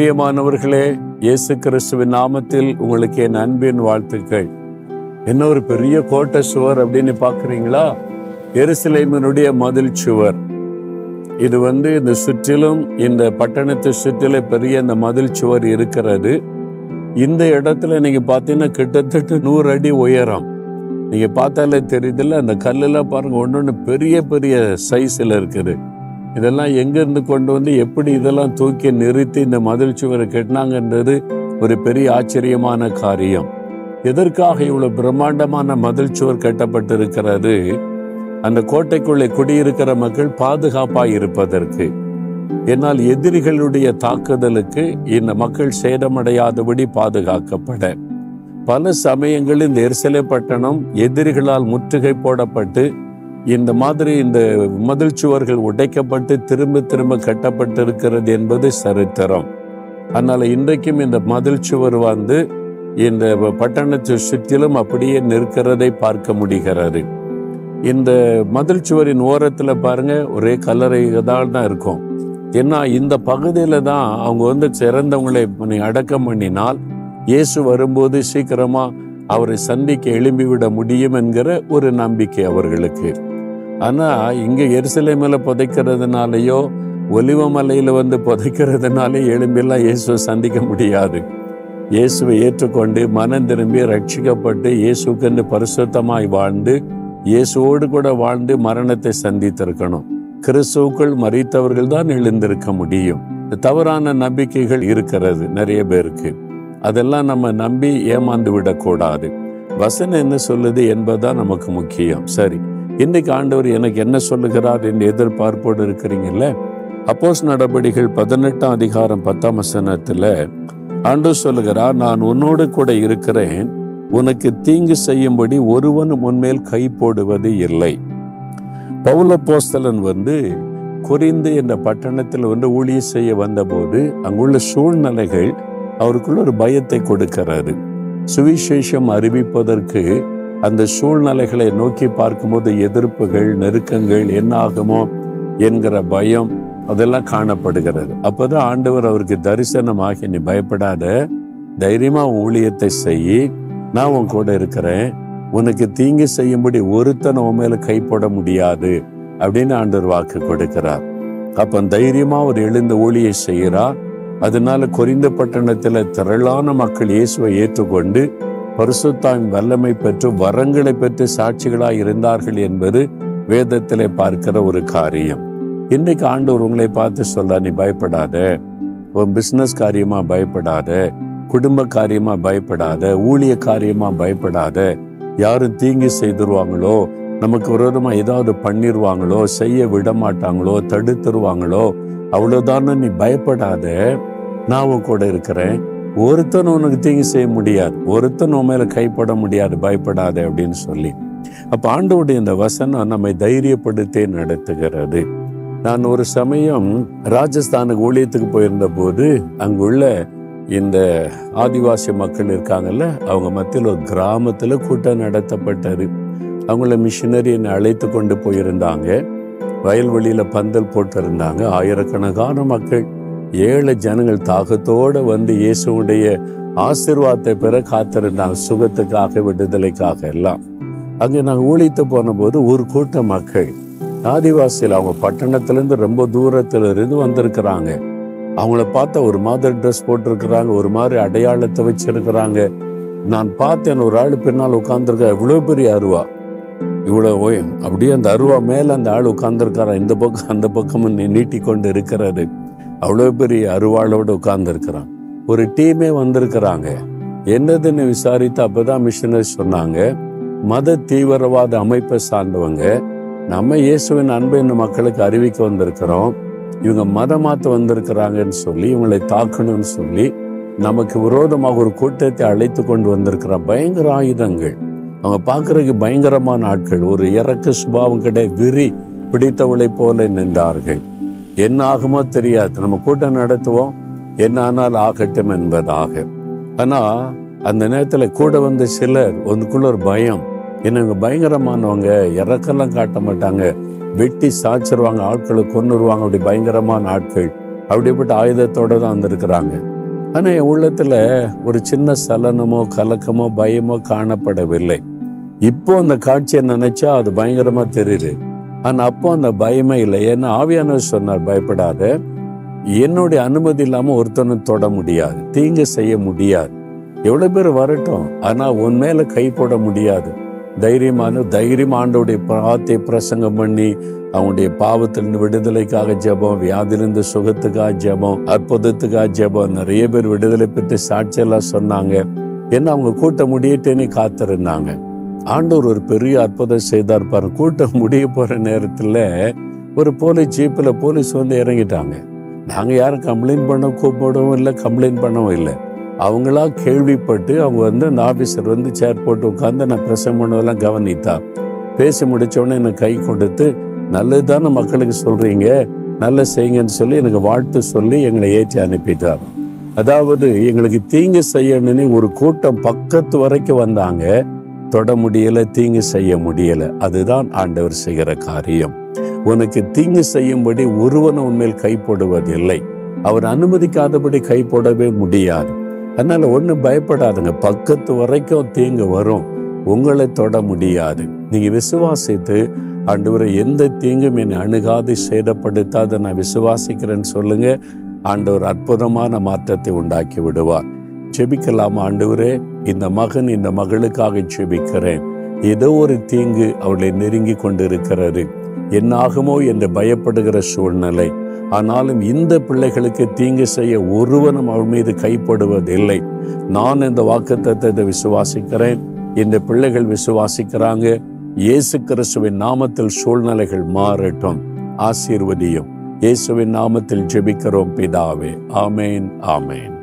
பிரியமானவர்களே, இயேசு கிறிஸ்துவின் நாமத்தில் உங்களுக்கு என் அன்பின் வாழ்த்துக்கள். என்ன ஒரு பெரிய கோட்டை சுவர் அப்படின்னு பார்க்குறீங்களா? எருசலேமினுடைய மதில் சுவர். இது இந்த சுற்றிலும், இந்த பட்டணத்தை சுற்றிலும் பெரிய இந்த மதில் சுவர் இருக்கிறது. இந்த இடத்துல நீங்கள் பார்த்தீங்கன்னா கிட்டத்தட்ட 100 அடி உயரம். நீங்கள் பார்த்தாலே தெரியுதில்ல, அந்த கல்லெல்லாம் பாருங்கள், ஒன்று பெரிய பெரிய சைஸில் இருக்குது. இதெல்லாம் எங்கேருந்து கொண்டு எப்படி இதெல்லாம் தூக்கி நிறுத்தி இந்த மதில் சுவரை கட்டினாங்கன்றது ஒரு பெரிய ஆச்சரியமான காரியம். எதற்காக இவ்வளோ பிரம்மாண்டமான மதில் சுவர் கட்டப்பட்டிருக்கிறது? அந்த கோட்டைக்குள்ளே குடியிருக்கிற மக்கள் பாதுகாப்பாக இருப்பதற்கு, என்னால் எதிரிகளுடைய தாக்குதலுக்கு இந்த மக்கள் சேதமடையாதபடி பாதுகாக்கப்பட. பல சமயங்களில் இந்த எருசலேம் பட்டணம் எதிரிகளால் முற்றுகை போடப்பட்டு இந்த மாதிரி இந்த மதில் சுவர்கள் உடைக்கப்பட்டு திரும்ப திரும்ப கட்டப்பட்டிருக்கிறது என்பது சரித்திரம். அதனால் இன்றைக்கும் இந்த மதில் சுவர் இந்த பட்டணத்தை சுற்றிலும் அப்படியே நிற்கிறதை பார்க்க முடிகிறது. இந்த மதில் சுவரின் ஓரத்தில் பாருங்கள், ஒரே கல்லறைகள் தான் இருக்கும். ஏன்னா இந்த பகுதியில் தான் அவங்க சிறந்தவங்களை அடக்கம் பண்ணினால் இயேசு வரும்போது சீக்கிரமாக அவரை சந்திக்க எழும்பிவிட முடியும் என்கிற ஒரு நம்பிக்கை அவர்களுக்கு. ஆனால் இங்கே எருசலேமில் புதைக்கிறதுனாலேயோ ஒலிவமலையில் புதைக்கிறதுனாலே எலும்பெல்லாம் இயேசுவை சந்திக்க முடியாது. இயேசுவை ஏற்றுக்கொண்டு மனம் திரும்பி ரட்சிக்கப்பட்டு இயேசுக்குன்னு பரிசுத்தமாய் வாழ்ந்து இயேசுவோடு கூட வாழ்ந்து மரணத்தை சந்தித்திருக்கணும். கிறிஸ்துவுக்குள் மரித்தவர்கள் தான் எழுந்திருக்க முடியும். தவறான நம்பிக்கைகள் இருக்கிறது நிறைய பேருக்கு. அதெல்லாம் நம்ம நம்பி ஏமாந்து விடக்கூடாது. வசனம் என்ன சொல்லுது என்பதுதான் நமக்கு முக்கியம். சரி, இன்னைக்கு ஆண்டவர் எனக்கு என்ன சொல்லுகிறார் என்று எதிர்பார்ப்போடு இருக்கிறீங்கல்ல? அப்போஸ் நடவடிக்கைகள் 18:10 ஆண்டவர் சொல்லுகிறார், நான் உன்னோடு கூட இருக்கிறேன், உனக்கு தீங்கு செய்யும்படி ஒருவனும் உன்மேல் கை போடுவது இல்லை. பவுல் அப்போஸ்தலன் கொரிந்து என்ற பட்டணத்தில் ஊழியம் செய்ய வந்தபோது அங்குள்ள சூழ்நிலைகள் அவருக்குள்ள ஒரு பயத்தை கொடுக்கிறாரு. சுவிசேஷம் அறிவிப்பதற்கு அந்த சூழ்நிலைகளை நோக்கி பார்க்கும்போது எதிர்ப்புகள், நெருக்கங்கள், என்ன ஆகுமோ என்கிற பயம் அதெல்லாம் காணப்படுகிறது. அப்போதான் ஆண்டவர் அவருக்கு தரிசனமாகி, நீ பயப்படாத, தைரியமா ஊழியத்தை செய்யி, நான் உன் கூட இருக்கிறேன், உனக்கு தீங்கு செய்யும்படி ஒருத்தன் உன் மேல கைப்பட முடியாது அப்படின்னு ஆண்டவர் வாக்கு கொடுக்கிறார். அப்போ தைரியமா அவர் எழுந்து ஊழியை செய்கிறார். அதனால கொரிந்த பட்டணத்துல திரளான மக்கள் இயேசுவை ஏற்றுக்கொண்டு பரிசுத்தாவின் வல்லமை பெற்று வரங்களை பெற்று சாட்சிகளாய் இருந்தார்கள் என்பது வேதத்திலே பார்க்கிற ஒரு காரியம். இன்னைக்கு ஆண்டவர் உங்களை பார்த்து சொல்ல, நீ பயப்படாத, உன் பிஸ்னஸ் காரியமா பயப்படாத, குடும்ப காரியமா பயப்படாத, ஊழிய காரியமா பயப்படாத, யாரும் தீங்கு செய்திருவாங்களோ, நமக்கு விரோதமா ஏதாவது பண்ணிருவாங்களோ, செய்ய விட மாட்டாங்களோ, தடுத்துருவாங்களோ, அவ்வளவுதானு நீ பயப்படாத, நான் உன் கூட இருக்கிறேன், ஒருத்தன் உனக்கு தீங்கு செய்ய முடியாது, ஒருத்தன் உன் மேல கைப்பட முடியாது, பயப்படாத அப்படின்னு சொல்லி. அப்ப ஆண்டவருடைய இந்த வசனம் நம்மை தைரியப்படுத்தி நடத்துகிறது. நான் ஒரு சமயம் ராஜஸ்தானுக்கு ஊழியத்துக்கு போயிருந்த போது அங்குள்ள இந்த ஆதிவாசி மக்கள் இருக்காங்கல்ல, அவங்க மத்தியில் ஒரு கிராமத்தில் கூட்டம் நடத்தப்பட்டது. அவங்கள மிஷினரி என்னை அழைத்து கொண்டு போயிருந்தாங்க. வயல்வெளியில் பந்தல் போட்டிருந்தாங்க. ஆயிரக்கணக்கான மக்கள், ஏழை ஜனங்கள் தாகத்தோடு இயேசுடைய ஆசீர்வாதத்தை பெற காத்திருந்தாங்க, சுகத்துக்காக, விடுதலைக்காக எல்லாம். அங்கே நாங்கள் ஊழித்து போன போது ஒரு கூட்ட மக்கள் ஆதிவாசியில், அவங்க பட்டணத்திலேருந்து ரொம்ப தூரத்திலிருந்து வந்திருக்கிறாங்க. அவங்கள பார்த்தா ஒரு மாதிரி ட்ரெஸ் போட்டிருக்கிறாங்க, ஒரு மாதிரி அடையாளத்தை வச்சிருக்கிறாங்க. நான் பார்த்தேன், ஒரு ஆள் பின்னால் உட்காந்துருக்க, இவ்வளோ பெரிய அருவா, இவ்வளோ ஓயம், அப்படியே அந்த அருவா மேலே அந்த ஆள் உட்கார்ந்துருக்கிறான், இந்த பக்கம் அந்த பக்கமும் நீட்டி கொண்டு இருக்கிறது, அவ்வளோ பெரிய அருவாளோடு உட்கார்ந்துருக்கிறான். ஒரு டீமே வந்திருக்கிறாங்க. என்னதுன்னு விசாரித்து அப்போதான் மிஷனரி சொன்னாங்க, மத தீவிரவாத அமைப்பை சார்ந்தவங்க, நம்ம இயேசுவின் அன்பை இந்த மக்களுக்கு அறிவிக்க வந்திருக்கிறோம், இவங்க மதமாற்ற வந்திருக்கிறாங்கன்னு சொல்லி, இவங்களை தாக்கணும்னு சொல்லி நமக்கு விரோதமாக ஒரு கூட்டத்தை அழைத்து கொண்டு வந்திருக்கிற பயங்கர ஆயுதங்கள், அவங்க பார்க்கறதுக்கு பயங்கரமான ஆட்கள், ஒரு இறக்க சுபாவம் கிடையாது, விரி பிடித்தவளை போல நின்றார்கள். என்ன ஆகுமோ தெரியாது, நம்ம கூட்டம் நடத்துவோம், என்ன ஆனால் ஆகட்டும் என்பதாக. ஆனால் அந்த நேரத்தில் கூட சிலர் ஒன்றுக்குள்ள ஒரு பயம், என்னங்க பயங்கரமானவங்க, இறக்கெல்லாம் காட்ட மாட்டாங்க, வெட்டி சாய்ச்சிருவாங்க, ஆட்களை கொன்னுருவாங்க, அப்படி பயங்கரமான ஆட்கள், அப்படிப்பட்ட ஆயுதத்தோடு தான் வந்திருக்கிறாங்க. ஆனால் என் உள்ளத்தில் ஒரு சின்ன சலனமோ கலக்கமோ பயமோ காணப்படவில்லை. இப்போ அந்த காட்சியை நினைச்சா அது பயங்கரமாக தெரியுது, ஆனால் அப்போ அந்த பயமே இல்லை. ஏன்னா ஆவியானவர் சொன்னார், பயப்படாத, என்னுடைய அனுமதி இல்லாமல் ஒருத்தனை தொட முடியாது, தீங்கு செய்ய முடியாது. எவ்வளோ பேர் வரட்டும், ஆனால் உன் மேலே கை போட முடியாது. தைரியமாக ஆண்டோடைய வார்த்தை பிரசங்கம் பண்ணி அவனுடைய பாவத்திலிருந்து விடுதலைக்காக ஜெபம், வியாதிலிருந்து சுகத்துக்காக ஜெபம், அற்புதத்துக்காக ஜெபம். நிறைய பேர் விடுதலை பெற்று சாட்சியெல்லாம் சொன்னாங்க. ஏன்னா அவங்க கூட்ட முடியட்டேன்னு காத்திருந்தாங்க. ஆண்டவர் ஒரு பெரிய அற்புதம் செய்தார் பாரு. கூட்டம் முடிய போகிற நேரத்தில் ஒரு போலீஸ் ஜீப்பில் போலீஸ் வந்து இறங்கிட்டாங்க. நாங்கள் யாரும் கம்ப்ளைண்ட் பண்ண கூப்பிடவும் இல்லை, கம்ப்ளைண்ட் பண்ணவும் இல்லை. அவங்களா கேள்விப்பட்டு அவங்க வந்து அந்த ஆஃபீஸர் வந்து சேர் போட்டு உட்காந்து நான் பிரசங்கம் பண்ணதெல்லாம் கவனித்தா. பேசி முடித்தோடனே எனக்கு கை கொடுத்து, நல்லதுதானே மக்களுக்கு சொல்கிறீங்க, நல்லா செய்யுங்கன்னு சொல்லி எனக்கு வாழ்த்து சொல்லி எங்களை ஏற்றி அனுப்பிட்டார். அதாவது எங்களுக்கு தீங்கு செய்யணும்னு ஒரு கூட்டம் பக்கத்து வரைக்கும் வந்தாங்க, தொட முடியலை, தீங்கு செய்ய முடியலை. அதுதான் ஆண்டவர் செய்கிற காரியம். உனக்கு தீங்கு செய்யும்படி ஒருவன் உண்மையில் கைப்போடுவதில்லை, அவர் அனுமதிக்காதபடி கைப்போடவே முடியாது. அதனால் ஒன்றும் பயப்படாதுங்க, பக்கத்து வரைக்கும் தீங்கு வரும், உங்களை தொட முடியாது. நீங்கள் விசுவாசித்து ஆண்டவரை எந்த தீங்கும் என்னை அணுகாது சேதப்படுத்தாது நான் விசுவாசிக்கிறேன்னு சொல்லுங்கள். ஆண்டவர் அற்புதமான மாற்றத்தை உண்டாக்கி விடுவார். ஜெபிக்கலாம். ஆண்டவரே, இந்த மகன் இந்த மகளுக்காக ஜெபிக்கிறேன். ஏதோ ஒரு தீங்கு அவளை நெருங்கி கொண்டிருக்கிறது, என்னாகுமோ என்று பயப்படுகிற சூழ்நிலை. ஆனாலும் இந்த பிள்ளைகளுக்கு தீங்கு செய்ய ஒருவனும் அவள் மீது கைப்படுவதில்லை. நான் இந்த வாக்குத்தத்தத்தை விசுவாசிக்கிறேன், இந்த பிள்ளைகள் விசுவாசிக்கிறாங்க. இயேசு கிறிஸ்துவின் நாமத்தில் சூழ்நிலைகள் மாறட்டும், ஆசீர்வதியும். இயேசுவின் நாமத்தில் ஜெபிக்கிறோம் பிதாவே. ஆமேன், ஆமேன்.